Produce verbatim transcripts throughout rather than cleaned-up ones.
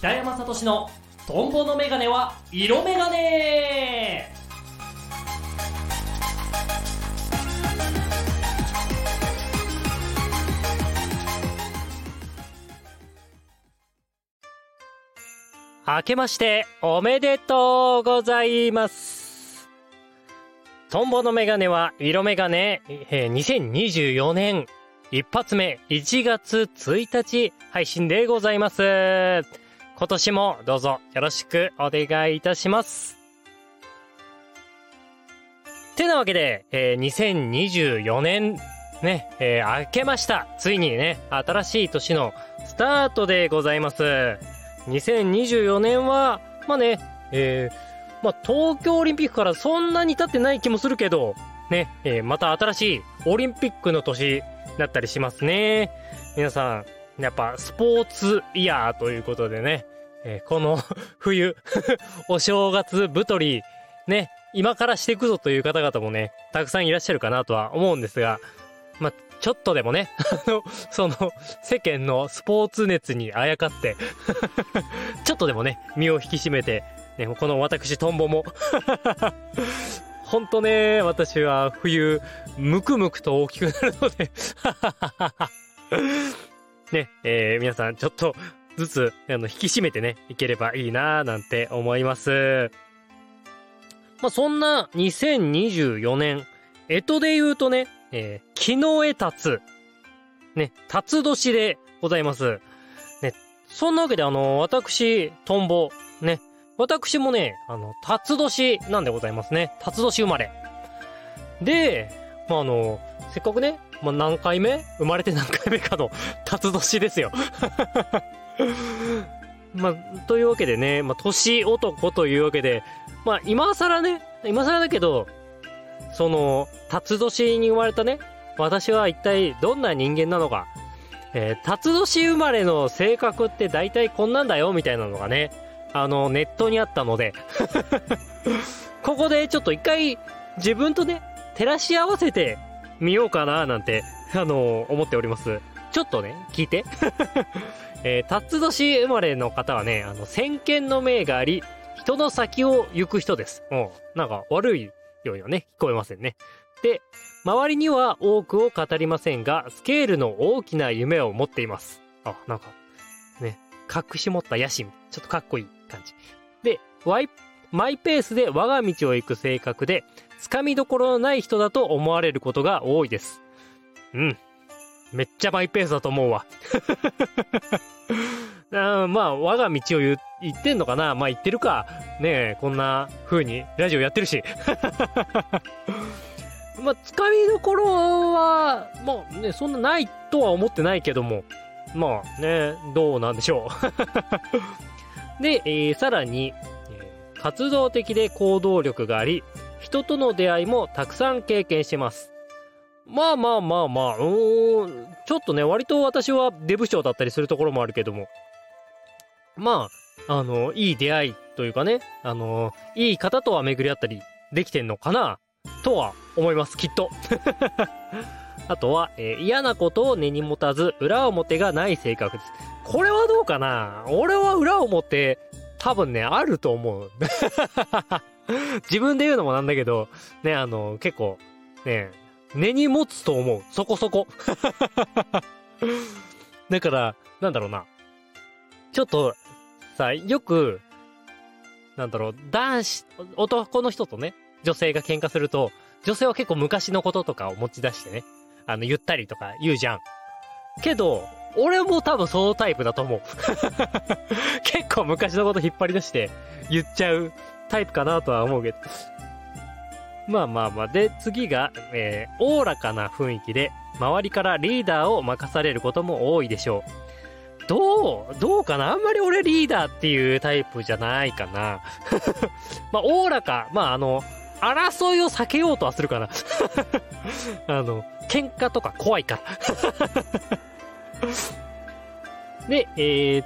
北山聡のトンボのメガネは色メガネ。明けましておめでとうございます。トンボのメガネは色メガネ、えー、にせんにじゅうよねん一発目いちがつついたち配信でございます。今年もどうぞよろしくお願いいたします。てなわけで、えー、にせんにじゅうよねんね、えー、明けました。ついにね、新しい年のスタートでございます。にせんにじゅうよねんはまあね、えーまあ、東京オリンピックからそんなに経ってない気もするけどね、えー、また新しいオリンピックの年だったりしますね。皆さんやっぱスポーツイヤーということでね、えー、この冬お正月太りね、今からしていくぞという方々もね、たくさんいらっしゃるかなとは思うんですが、まあちょっとでもね、あの、その、世間のスポーツ熱にあやかって、ちょっとでもね、身を引き締めて、ね、この私、トンボも、ほんとね、私は冬、むくむくと大きくなるので、ね、えー、皆さん、ちょっとずつ、あの、引き締めてね、いければいいなぁ、なんて思います。まあ、そんなにせんにじゅうよねん、えとで言うとね、えー、木の絵辰ね、辰年でございますね。そんなわけであの私トンボね、私もねあの辰年なんでございますね。辰年生まれで、まああのせっかくね、まあ、何回目生まれて何回目かの辰年ですよまあというわけでね、まあ年男というわけで、まあ今更ね、今更だけど。その辰年に生まれたね、私は一体どんな人間なのか、えー、辰年生まれの性格って大体こんなんだよみたいなのがね、あのネットにあったのでここでちょっと一回自分とね照らし合わせてみようかななんて、あのー、思っております。ちょっとね聞いて、えー、辰年生まれの方はね、あの先見の明があり人の先を行く人です。もうなんか悪いようにはね聞こえませんね。で、周りには多くを語りませんがスケールの大きな夢を持っています。あ、なんかね隠し持った野心、ちょっとかっこいい感じで、ワイマイペースで我が道を行く性格で、つかみどころのない人だと思われることが多いです。うん、めっちゃマイペースだと思うわあ、まあ我が道を言ってんのかな、まあ言ってるかねえ、こんな風にラジオやってるしまあつかみどころはまあねそんなないとは思ってないけども、まあねどうなんでしょうで、えー、さらに、えー、活動的で行動力があり人との出会いもたくさん経験してます。まあまあまあまあ、うーん、ちょっとね割と私は出不精だったりするところもあるけども、まああのいい出会いというかね、あのいい方とは巡り合ったりできてんのかなとは思います、きっとあとは、えー、嫌なことを根に持たず裏表がない性格です。これはどうかな、俺は裏表多分ねあると思う自分で言うのもなんだけどね、あの結構ね根に持つと思う、そこそこだからなんだろうな、ちょっとさ、よくなんだろう、男子男の人とね女性が喧嘩すると、女性は結構昔のこととかを持ち出してね、あの言ったりとか言うじゃん。けど俺も多分そのタイプだと思う結構昔のこと引っ張り出して言っちゃうタイプかなとは思うけど、まあまあまあ。で、次が、えー、おおらかな雰囲気で、周りからリーダーを任されることも多いでしょう。どうどうかな、あんまり俺リーダーっていうタイプじゃないかな。まあ、おおらか。まあ、あの、争いを避けようとはするかな。あの、喧嘩とか怖いから。で、えー、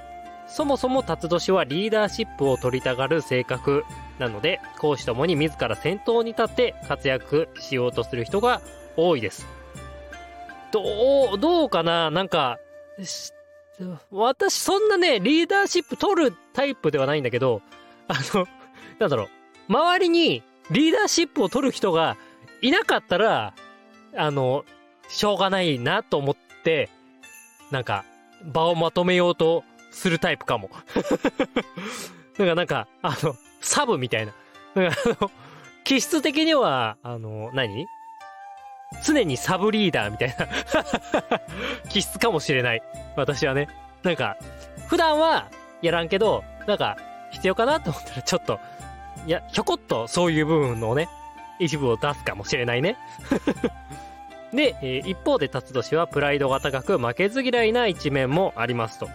そもそも辰年はリーダーシップを取りたがる性格。なので公私ともに自ら先頭に立って活躍しようとする人が多いです。どうどうかな、なんか私そんなね、リーダーシップ取るタイプではないんだけど、あの、なんだろう、周りにリーダーシップを取る人がいなかったら、あの、しょうがないなと思って、なんか、場をまとめようとするタイプかも。なんか、なんか、あの、サブみたいな。なんかあの、気質的には、あの、何?常にサブリーダーみたいな気質かもしれない。私はね。なんか、普段はやらんけど、なんか、必要かなと思ったらちょっと、いや、ひょこっとそういう部分のね、一部を出すかもしれないね。で、えー、一方で辰年はプライドが高く負けず嫌いな一面もありますと。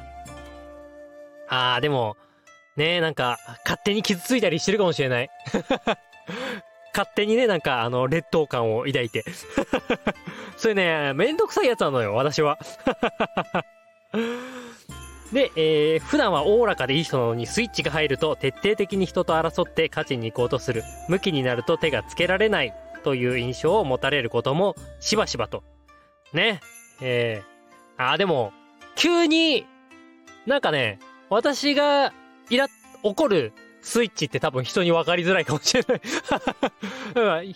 あー、でも、ね、なんか、勝手に傷ついたりしてるかもしれない。勝手にね、なんか、あの、劣等感を抱いて。それね、めんどくさいやつなのよ、私は。で、えー、普段はおおらかでいい人なのにスイッチが入ると徹底的に人と争って勝ちに行こうとする。向きになると手がつけられないという印象を持たれることもしばしばと。ね。えー、あー、でも、急に、なんかね、私がイラ、怒る、スイッチって多分人に分かりづらいかもしれない、うん。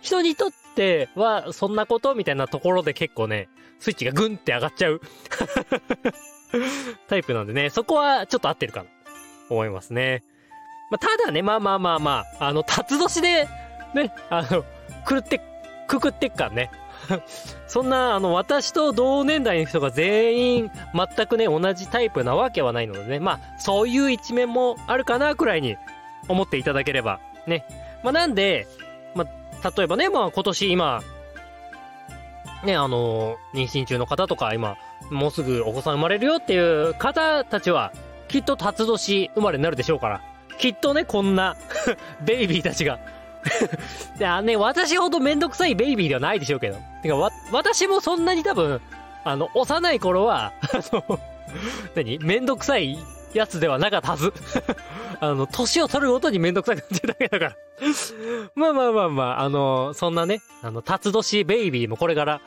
人にとってはそんなことみたいなところで結構ね、スイッチがグンって上がっちゃうタイプなんでね、そこはちょっと合ってるかなと思いますね。まあ、ただね、まあまあまあまあ、あの、辰年でね、あの、狂って、くくってっからね。そんな、あの、私と同年代の人が全員全くね、同じタイプなわけはないのでね、まあ、そういう一面もあるかな、くらいに思っていただければ、ね。まあ、なんで、まあ、例えばね、まあ、今年今、ね、あの、妊娠中の方とか、今、もうすぐお子さん生まれるよっていう方たちは、きっと辰年生まれになるでしょうから、きっとね、こんな、ベイビーたちが、いやね、私ほどめんどくさいベイビーではないでしょうけど。てか、わ、私もそんなに多分、あの、幼い頃は、あの、何?めんどくさいやつではなかったはず。あの、年を取るごとにめんどくさいってだけだから。まあまあまあまあ、あの、そんなね、あの、辰年ベイビーもこれから、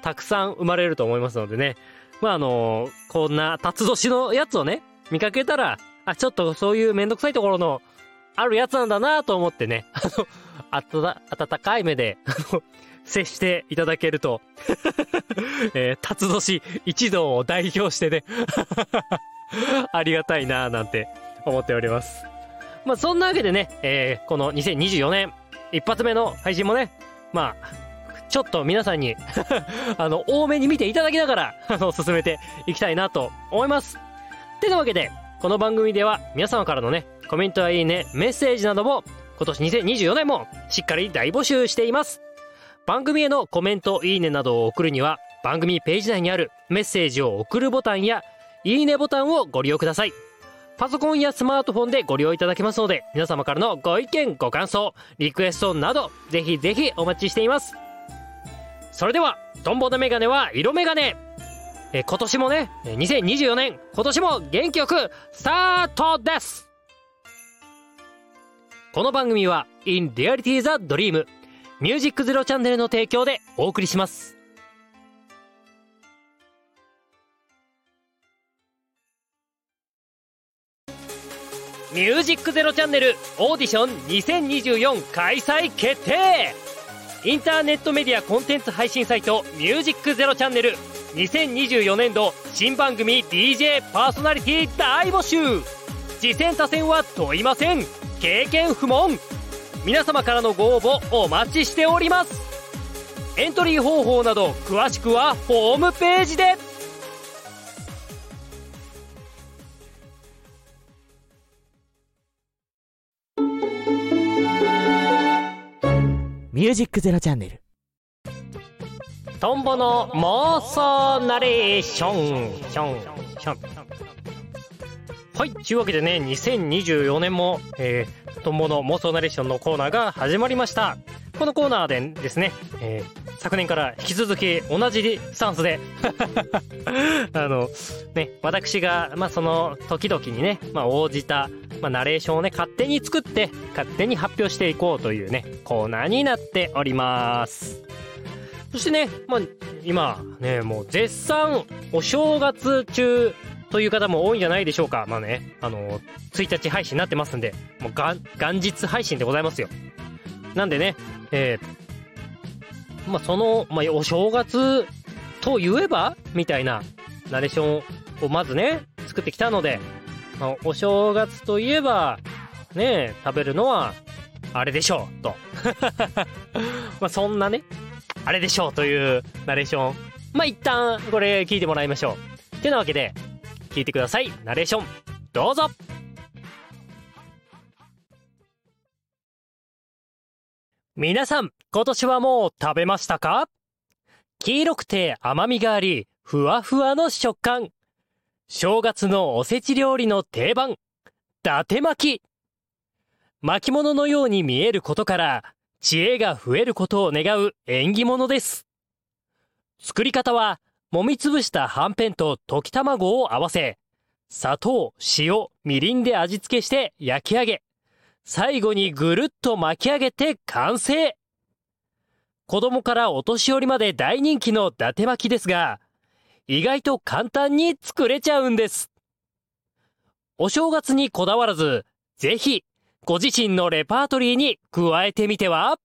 たくさん生まれると思いますのでね。まああの、こんな辰年のやつをね、見かけたら、あ、ちょっとそういうめんどくさいところの、あるやつなんだなぁと思ってね、あの、あたた、温かい目で、あの、接していただけると、えー、辰年一同を代表してね、ありがたいなぁなんて思っております。まあ、そんなわけでね、えー、このにせんにじゅうよねん、一発目の配信もね、まあ、ちょっと皆さんに、あの、多めに見ていただきながら、あの、進めていきたいなと思います。ってなわけで、この番組では皆様からのね、コメントやいいね、メッセージなども今年にせんにじゅうよねんもしっかり大募集しています。番組へのコメント、いいねなどを送るには番組ページ内にあるメッセージを送るボタンやいいねボタンをご利用ください。パソコンやスマートフォンでご利用いただけますので、皆様からのご意見、ご感想、リクエストなどぜひぜひお待ちしています。それでは、トンボのメガネは色メガネ。え、今年もね、にせんにじゅうよねん、今年も元気よくスタートです。この番組は In Reality the Dream ミュージックゼロチャンネルの提供でお送りします。ミュージックゼロチャンネルオーディションにせんにじゅうよん開催決定。インターネットメディアコンテンツ配信サイトミュージックゼロチャンネルにせんにじゅうよねんど新番組 ディージェー パーソナリティ大募集。次戦他戦は問いません。経験不問。皆様からのご応募お待ちしております。エントリー方法など詳しくはホームページで。ミュージックゼロチャンネルトンボの妄想ナレーションションション。はい、というわけでね、にせんにじゅうよねんも、えー、トンボの妄想ナレーションのコーナーが始まりました。このコーナーでですね、えー、昨年から引き続き同じスタンスであのね、私がまあその時々にね、まあ応じたまあナレーションをね勝手に作って勝手に発表していこうというねコーナーになっております。そしてね、まあ、今ね、もう絶賛お正月中という方も多いんじゃないでしょうか。まあね、あのついたち配信になってますんで、もう元日配信でございますよ。なんでね、えー、まあその、まあ、お正月と言えばみたいなナレーションをまずね作ってきたので、まあ、お正月といえばね、食べるのはあれでしょうとまあそんなね、あれでしょうというナレーション、まあ一旦これ聞いてもらいましょう。ってなわけで聞いてください。ナレーションどうぞ。皆さん、今年はもう食べましたか？黄色くて甘みがあり、ふわふわの食感。正月のおせち料理の定番、伊達巻き。巻物のように見えることから、知恵が増えることを願う縁起物です。作り方は、揉みつぶしたはんぺんと溶き卵を合わせ、砂糖、塩、みりんで味付けして焼き上げ、最後にぐるっと巻き上げて完成。子供からお年寄りまで大人気の伊達巻きですが、意外と簡単に作れちゃうんです。お正月にこだわらず、ぜひご自身のレパートリーに加えてみては？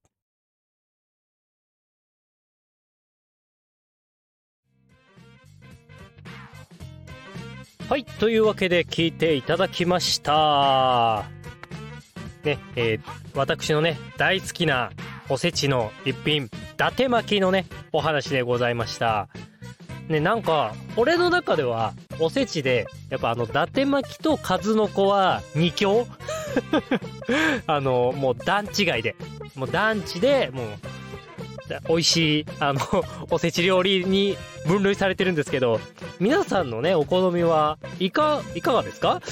はい、というわけで聞いていただきました。ね、えー、私のね大好きなおせちの一品、伊達巻きのねお話でございました。ね、なんか俺の中ではおせちでやっぱあの伊達巻きと数の子は二強あのもう段違いで、もう段違いでもう美味しいあのおせち料理に分類されてるんですけど、皆さんのねお好みはいかいかがですか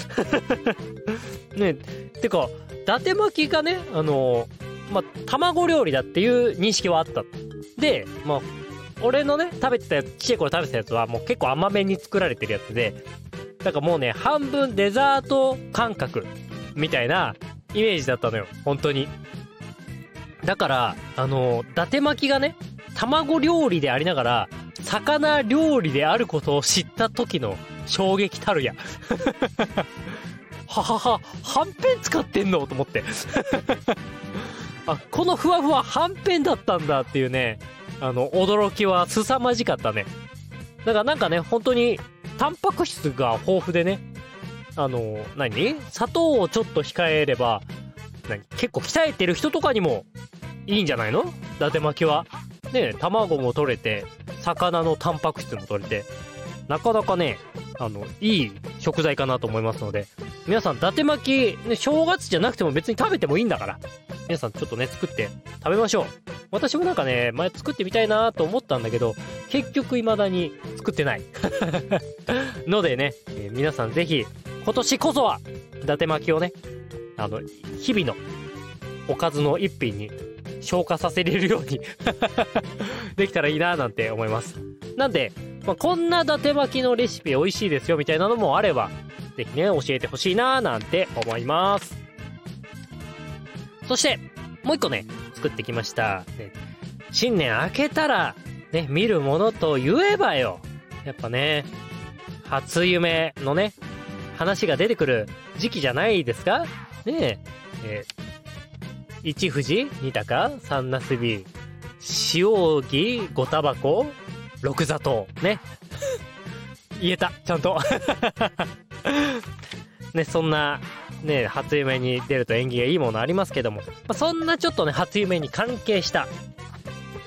ね、てか伊達巻きがね、あのまあ卵料理だっていう認識はあった。で、まあ俺のね食べてたやつ、ちえこの食べてたやつはもう結構甘めに作られてるやつで、なんかもうね半分デザート感覚みたいなイメージだったのよ、本当に。だからあの伊達巻きがね卵料理でありながら魚料理であることを知った時の衝撃たるやははは、はんぺん使ってんのと思ってあ、このふわふわはんぺんだったんだっていうね、あの驚きは凄まじかったね。だからなんかね、本当にタンパク質が豊富でね、あの何砂糖をちょっと控えれば何結構鍛えてる人とかにもいいんじゃないの？伊達巻きはね、卵も取れて魚のタンパク質も取れて、なかなかねあのいい食材かなと思いますので、皆さん伊達巻き、ね、正月じゃなくても別に食べてもいいんだから、皆さんちょっとね作って食べましょう。私もなんかね前作ってみたいなと思ったんだけど、結局未だに作ってないのでね、えー、皆さんぜひ今年こそは伊達巻きをね、あの日々のおかずの一品に消化させれるようにできたらいいななんて思います。なんで、まあ、こんな伊達巻きのレシピ美味しいですよみたいなのもあれば、ぜひね教えてほしいななんて思います。そしてもう一個ね作ってきました、ね、新年明けたらね見るものと言えばよ、やっぱね初夢のね話が出てくる時期じゃないですかね。ええー、一富士二鷹三なすび四扇五タバコ六砂糖ね言えたちゃんとね、そんなね初夢に出ると縁起がいいものありますけども、まあ、そんなちょっとね初夢に関係した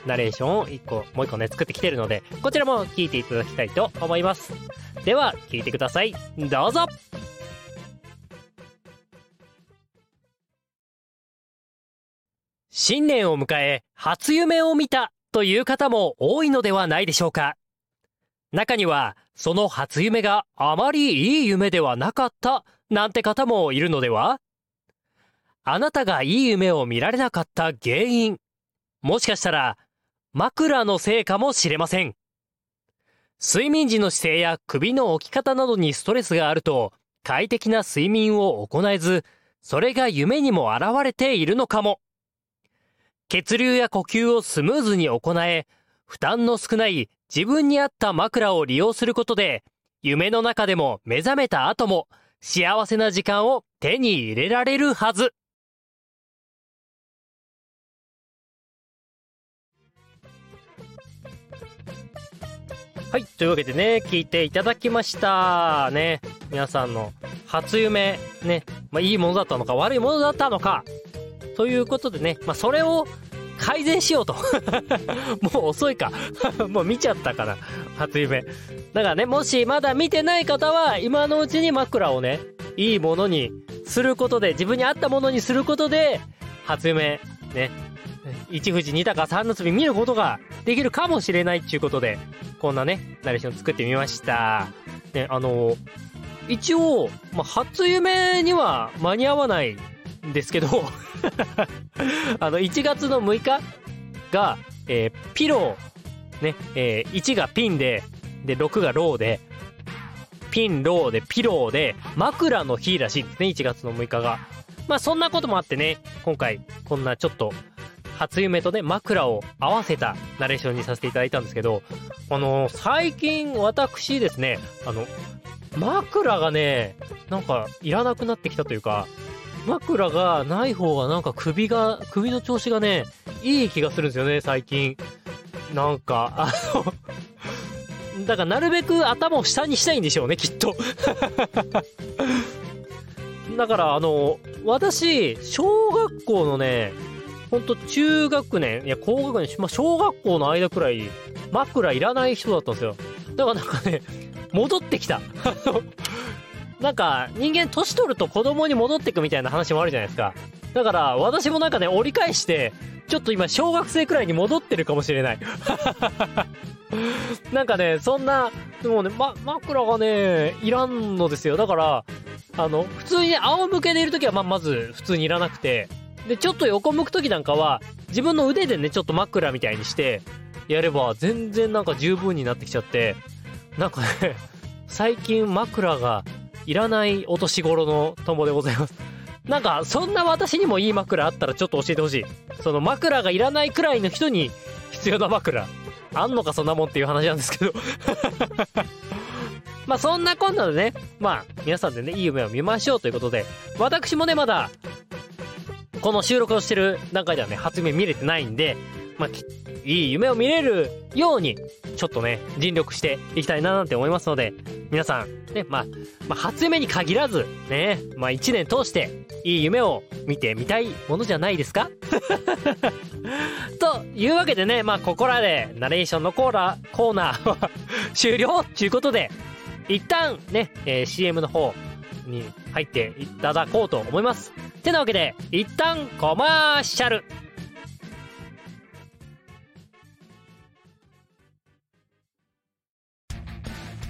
ナレーションをいっこもういっこね作ってきてるので、こちらも聞いていただきたいと思います。では聞いてください、どうぞ。新年を迎え初夢を見たという方も多いのではないでしょうか。中にはその初夢があまりいい夢ではなかったなんて方もいるのでは？あなたがいい夢を見られなかった原因、もしかしたら枕のせいかもしれません。睡眠時の姿勢や首の置き方などにストレスがあると、快適な睡眠を行えず、それが夢にも現れているのかも。血流や呼吸をスムーズに行え、負担の少ない自分に合った枕を利用することで、夢の中でも目覚めた後も幸せな時間を手に入れられるはず。はい、というわけでね、聞いていただきましたね。皆さんの初夢ね、まあ、いいものだったのか悪いものだったのかということでね、まあ、それを改善しようともう遅いかもう見ちゃったから初夢だからね、もしまだ見てない方は今のうちに枕をね、いいものにすることで、自分に合ったものにすることで初夢ね、一富士二鷹三のつみ見ることができるかもしれないっていうことで、こんなねナレーション作ってみましたね。あの一応、まあ、初夢には間に合わないんですけどあのいちがつのむいかが、えー、ピローね、えー、いちがピンででろくがローでピンローでピローで枕の日らしいですね、いちがつのむいかが。まあそんなこともあってね、今回こんなちょっと初夢とね枕を合わせたナレーションにさせていただいたんですけど、あのー、最近私ですね、あの枕がねなんかいらなくなってきたというか、枕がない方がなんか首が首の調子がねいい気がするんですよね最近。なんかあのだからなるべく頭を下にしたいんでしょうねきっとだからあの私小学校のねほんと中学年、いや高学年、まあ、小学校の間くらい枕いらない人だったんですよ。だからなんかね戻ってきたなんか人間年取ると子供に戻ってくみたいな話もあるじゃないですか。だから私もなんかね折り返してちょっと今小学生くらいに戻ってるかもしれないなんかねそんなでもね、ま、枕がねいらんのですよ。だからあの普通にね仰向けでいるときは ま, まず普通にいらなくて、でちょっと横向くときなんかは自分の腕でねちょっと枕みたいにしてやれば全然なんか十分になってきちゃって、なんかね最近枕がいらないお年頃の友でございます。なんかそんな私にもいい枕あったらちょっと教えてほしい。その枕がいらないくらいの人に必要な枕あんのかそんなもんっていう話なんですけどまあそんなこんなでね、まあ皆さんでねいい夢を見ましょうということで、私もねまだこの収録をしてる段階ではね初夢見れてないんで、まあいい夢を見れるようにちょっとね尽力していきたいななんて思いますので、皆さんね、まあ、まあ初夢に限らずね、まあいちねん通していい夢を見てみたいものじゃないですかというわけでね、まあここらでナレーションのコーラコーナーは終了ということで、一旦ね、えー、シーエム の方に入っていただこうと思います。てなわけで一旦コマーシャル。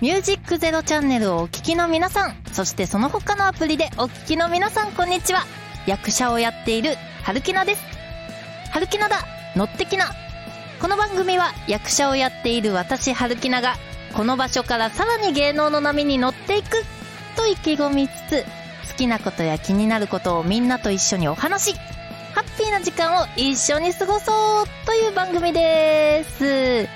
ミュージックゼロチャンネルをお聞きの皆さん、そしてその他のアプリでお聞きの皆さん、こんにちは。役者をやっているハルキナです。ハルキナだ、乗ってきな。この番組は役者をやっている私ハルキナがこの場所からさらに芸能の波に乗っていくと意気込みつつ、好きなことや気になることをみんなと一緒にお話し、ハッピーな時間を一緒に過ごそうという番組です。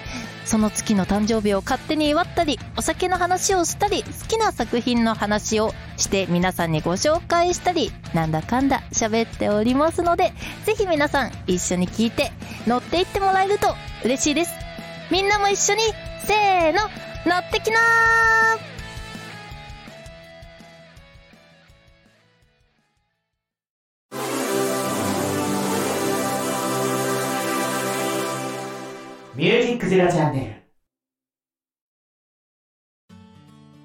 その月の誕生日を勝手に祝ったり、お酒の話をしたり、好きな作品の話をして皆さんにご紹介したり、なんだかんだ喋っておりますので、ぜひ皆さん一緒に聞いて乗っていってもらえると嬉しいです。みんなも一緒にせーの乗ってきなー。ミュージックゼロチャンネ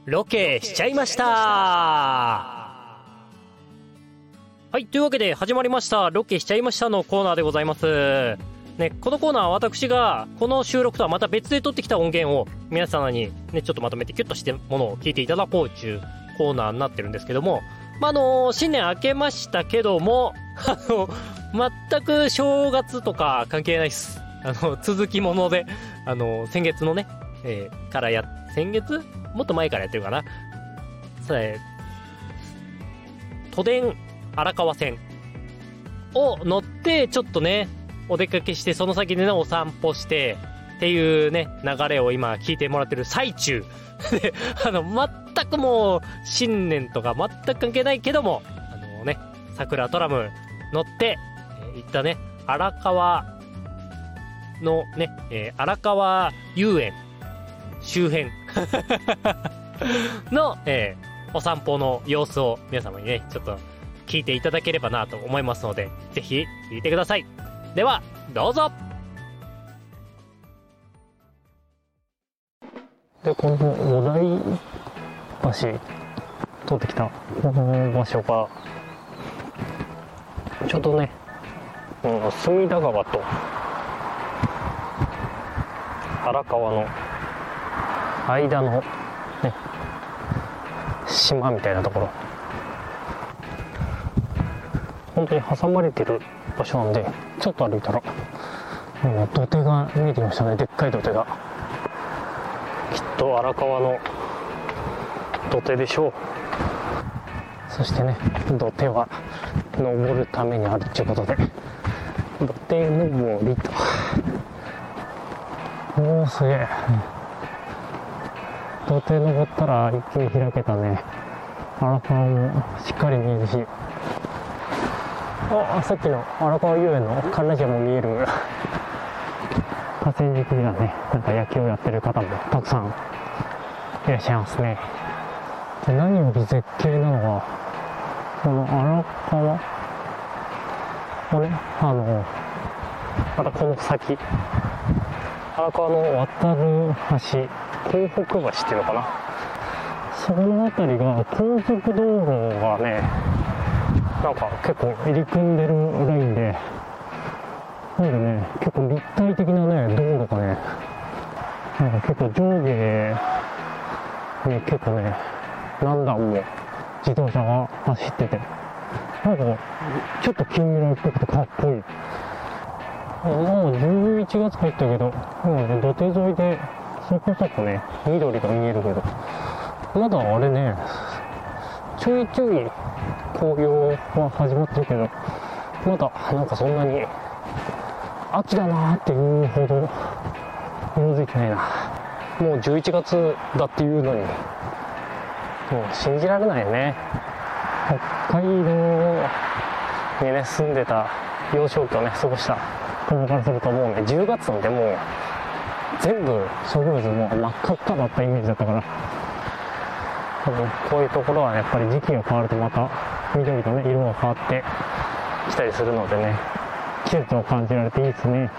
ルロケしちゃいました。はい、というわけで始まりましたロケしちゃいましたのコーナーでございます、ね、このコーナーは私がこの収録とはまた別で撮ってきた音源を皆様に、ね、ちょっとまとめてキュッとしてものを聞いていただこうというコーナーになってるんですけども、まああのー、新年明けましたけどもあの全く正月とか関係ないです。あの続きもので、あの先月のね、えー、からや先月もっと前からやってるかな、都電荒川線を乗ってちょっとねお出かけして、その先でねお散歩して、っていうね流れを今聞いてもらってる最中で、あの全くもう新年とか全く関係ないけども、あのね桜トラム乗って、えー、行ったね荒川のね、えー、荒川遊園周辺の、えー、お散歩の様子を皆様にねちょっと聞いていただければなと思いますので、ぜひ聞いてください。ではどうぞ。でこのお台橋通ってきたこの場所がちょうどね、うん、隅田川と荒川の間の、ね、島みたいなところ、本当に挟まれてる場所なんで、ちょっと歩いたらもう土手が見えてきましたね。でっかい土手が、きっと荒川の土手でしょう。そしてね土手は登るためにあるということで土手登りと、おーすげえ、土手登ったら一気に開けたね。荒川もしっかり見えるし、あ、さっきの荒川遊園の観覧車も見える。河川敷にはね、なんか野球をやってる方もたくさんいらっしゃいますね。で何より絶景なのがこの荒川これ、あのまたこの先荒川の渡る橋、港北橋っていうのかな、そのあたりが高速道路がねなんか結構入り組んでるラインで、なんでね結構立体的なね道路がねなんか結構上下に結構ね何段も自動車が走ってて、なんかちょっと近未来っぽくてかっこいい。もうじゅういちがつ入ったけど、もうね土手沿いでそこそこね緑が見えるけど、まだあれねちょいちょい紅葉は始まってるけど、まだなんかそんなに秋だなーっていうほど色づいてないな。もうじゅういちがつだっていうのにもう信じられないよね。北海道にね住んでた幼少期をね過ごしたこのからすると、もうねじゅうがつなんてもう全部植物も真っ赤っかだったイメージだったから、こういうところはやっぱり時期が変わるとまた緑とね色が変わってきたりするのでね、季節を感じられていいですね。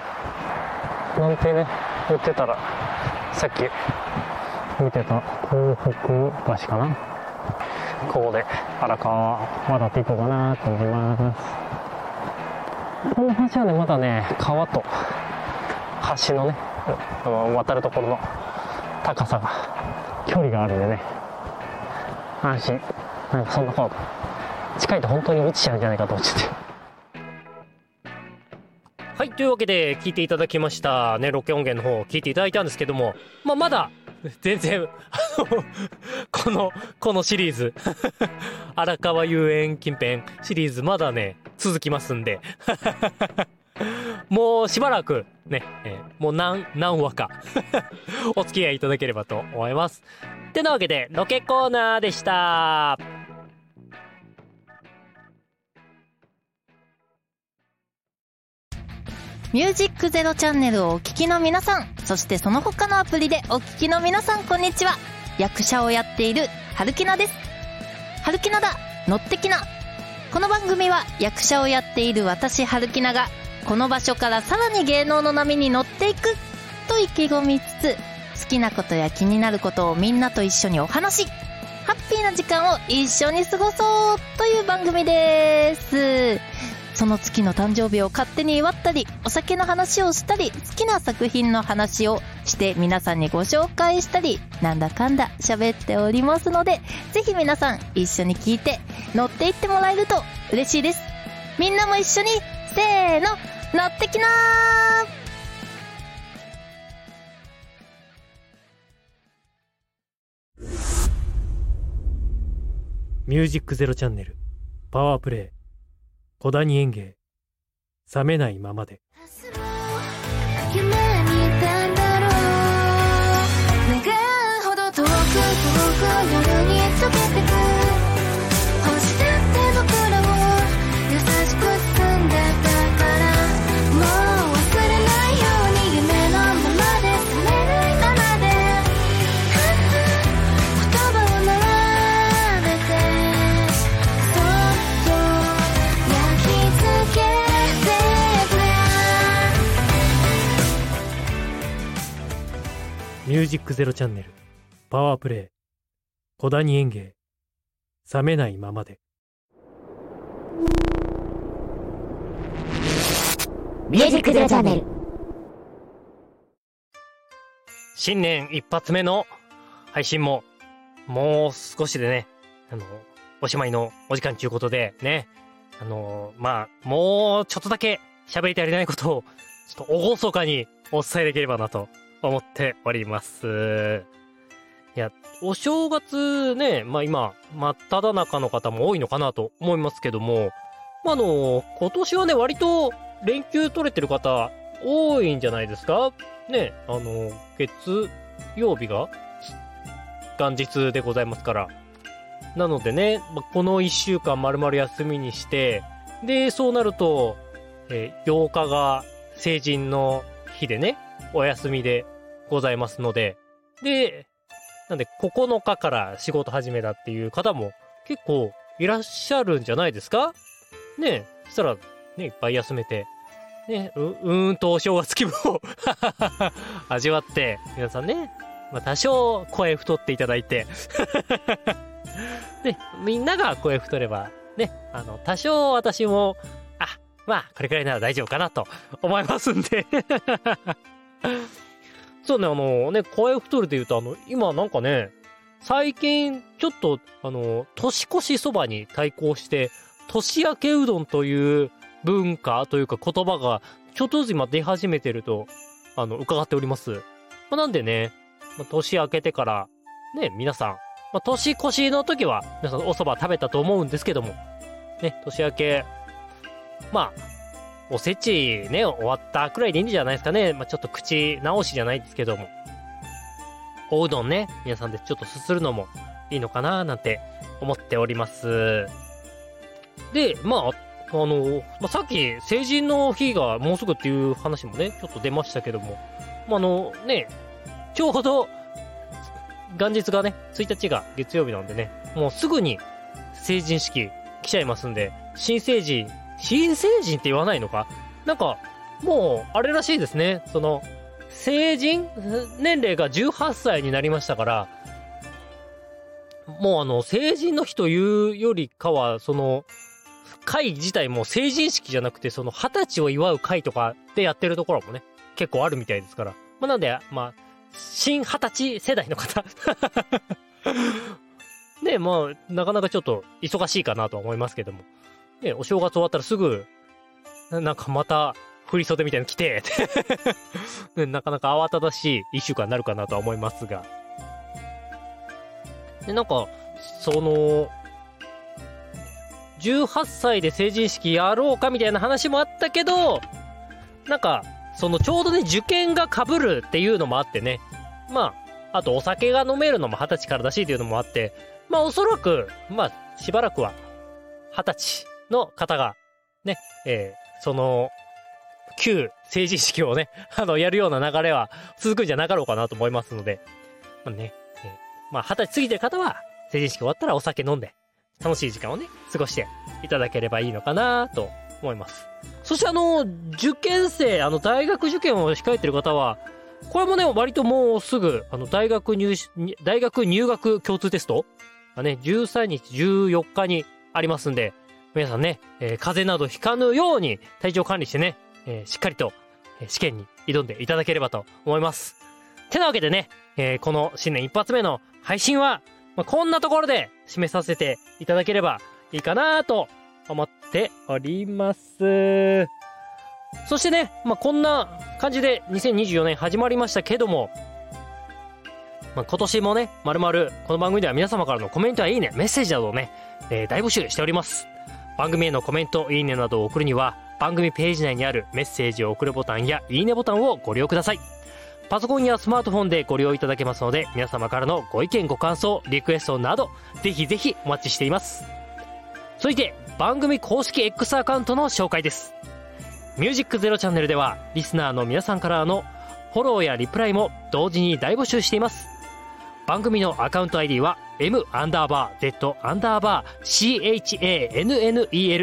なんてね言ってたら、さっき見てた港北橋かな、ここで荒川渡っていこうかなと思います。この橋はねまだね川と橋のね渡るところの高さが距離があるんでね安心。なんかそんなこと近いと本当に落ちちゃうんじゃないかと思っちゃって。はい、というわけで聞いていただきましたね。ロケ音源の方を聞いていただいたんですけども、まあ、まだ全然あのこのこのシリーズ荒川遊園近辺シリーズまだね続きますんでもうしばらくね、えー、もう何何話かお付き合いいただければと思います。てなわけでロケコーナーでした。ミュージックゼロチャンネルをお聞きの皆さん、そしてその他のアプリでお聞きの皆さん、こんにちは。役者をやっている春木菜です。春木菜だ、乗ってきな。この番組は役者をやっている私春木菜がこの場所からさらに芸能の波に乗っていくと意気込みつつ、好きなことや気になることをみんなと一緒にお話し、ハッピーな時間を一緒に過ごそうという番組です。その月の誕生日を勝手に祝ったり、お酒の話をしたり、好きな作品の話をして皆さんにご紹介したり、なんだかんだ喋っておりますので、ぜひ皆さん一緒に聞いて乗っていってもらえると嬉しいです。みんなも一緒にせーの乗ってきなー。ミュージックゼロチャンネルパワープレイ小谷園芸冷めないままで。ミュージックゼロチャンネルパワープレイ小谷園芸冷めないままで。ミュージックゼロチャンネル新年一発目の配信ももう少しでね、あのおしまいのお時間ということでね、あのまあもうちょっとだけ喋り足りないことをちょっとおごそかにお伝えできればなと思っております。いや、お正月ね、まあ今、真っ只中の方も多いのかなと思いますけども、まあ、あの、今年はね、割と連休取れてる方多いんじゃないですかね、あの、月曜日が元日でございますから。なのでね、まあ、このいっしゅうかん丸々休みにして、で、そうなると、えー、ようかが成人の日でね、お休みでございますので、で、なんでここのかから仕事始めたっていう方も結構いらっしゃるんじゃないですかね。そしたらね、いっぱい休めてね、う、うーんとお正月気分を味わって皆さんね、まあ、多少声太っていただいてね、みんなが声太ればね、あの多少私もあ、まあこれくらいなら大丈夫かなと思いますんでそうね、あのね、声太るで言うと、あの、今なんかね、最近ちょっと、あの、年越しそばに対抗して、年明けうどんという文化というか言葉が、ちょっとずつ今出始めてると、あの、伺っております。まあ、なんでね、まあ、年明けてから、ね、皆さん、まあ、年越しの時は、皆さんおそば食べたと思うんですけども、ね、年明け、まあ、おせちね、終わったくらいでいいんじゃないですかね。まあ、ちょっと口直しじゃないですけども。おうどんね、皆さんでちょっとすするのもいいのかななんて思っております。で、まあ、あの、まあ、さっき成人の日がもうすぐっていう話もね、ちょっと出ましたけども。まあ、あの、ね、ちょうど、元日がね、ついたちが月曜日なんでね、もうすぐに成人式来ちゃいますんで、新成人、新成人って言わないのかなんか、もう、あれらしいですね。その、成人年齢がじゅうはっさいになりましたから、もうあの、成人の日というよりかは、その、会自体も成人式じゃなくて、その、二十歳を祝う会とかでやってるところもね、結構あるみたいですから。まあ、なんで、まあ、新二十歳世代の方。ね、まあ、なかなかちょっと忙しいかなとは思いますけども。ね、お正月終わったらすぐ、なんかまた、振り袖みたいなの着て、ね、なかなか慌ただしい一週間になるかなとは思いますが。で、なんか、その、じゅうはっさいで成人式やろうかみたいな話もあったけど、なんか、そのちょうどね、受験が被るっていうのもあってね。まあ、あとお酒が飲めるのもはたちからだしっていうのもあって、まあおそらく、まあ、しばらくは、はたちの方が、ね、えー、その、旧成人式をね、あの、やるような流れは続くんじゃなかろうかなと思いますので、まあね、えー、まあ、はたち過ぎてる方は、成人式終わったらお酒飲んで、楽しい時間をね、過ごしていただければいいのかなと思います。そしてあの、受験生、あの、大学受験を控えてる方は、これもね、割ともうすぐ、あの、大学入試、大学入学共通テストがね、じゅうさんにち、じゅうよっかに、ありますんで、皆さんね、えー、風邪などひかぬように体調管理してね、えー、しっかりと試験に挑んでいただければと思います。てなわけでね、えー、この新年一発目の配信は、まあ、こんなところで締めさせていただければいいかなと思っております。そしてね、まあ、こんな感じでにせんにじゅうよねん始まりましたけども、まあ、今年もね、まるまるこの番組では皆様からのコメントやいいね、メッセージなどをね、えー、大募集しております。番組へのコメント、いいねなどを送るには番組ページ内にあるメッセージを送るボタンやいいねボタンをご利用ください。パソコンやスマートフォンでご利用いただけますので、皆様からのご意見ご感想、リクエストなどぜひぜひお待ちしています。続いて番組公式 エックス アカウントの紹介です。ミュージックゼロチャンネルではリスナーの皆さんからのフォローやリプライも同時に大募集しています。番組のアカウント アイディー は エム アンダーバー ゼット アンダーバー チャンネル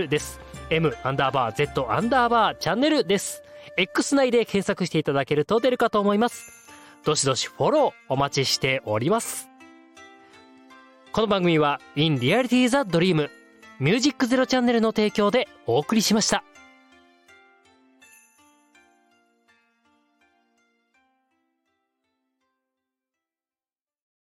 です。エム アンダーバー ゼット アンダーバー チャンネル です。X 内で検索していただけると出るかと思います。どしどしフォローお待ちしております。この番組は In Reality the Dream ミュージックゼロチャンネルの提供でお送りしました。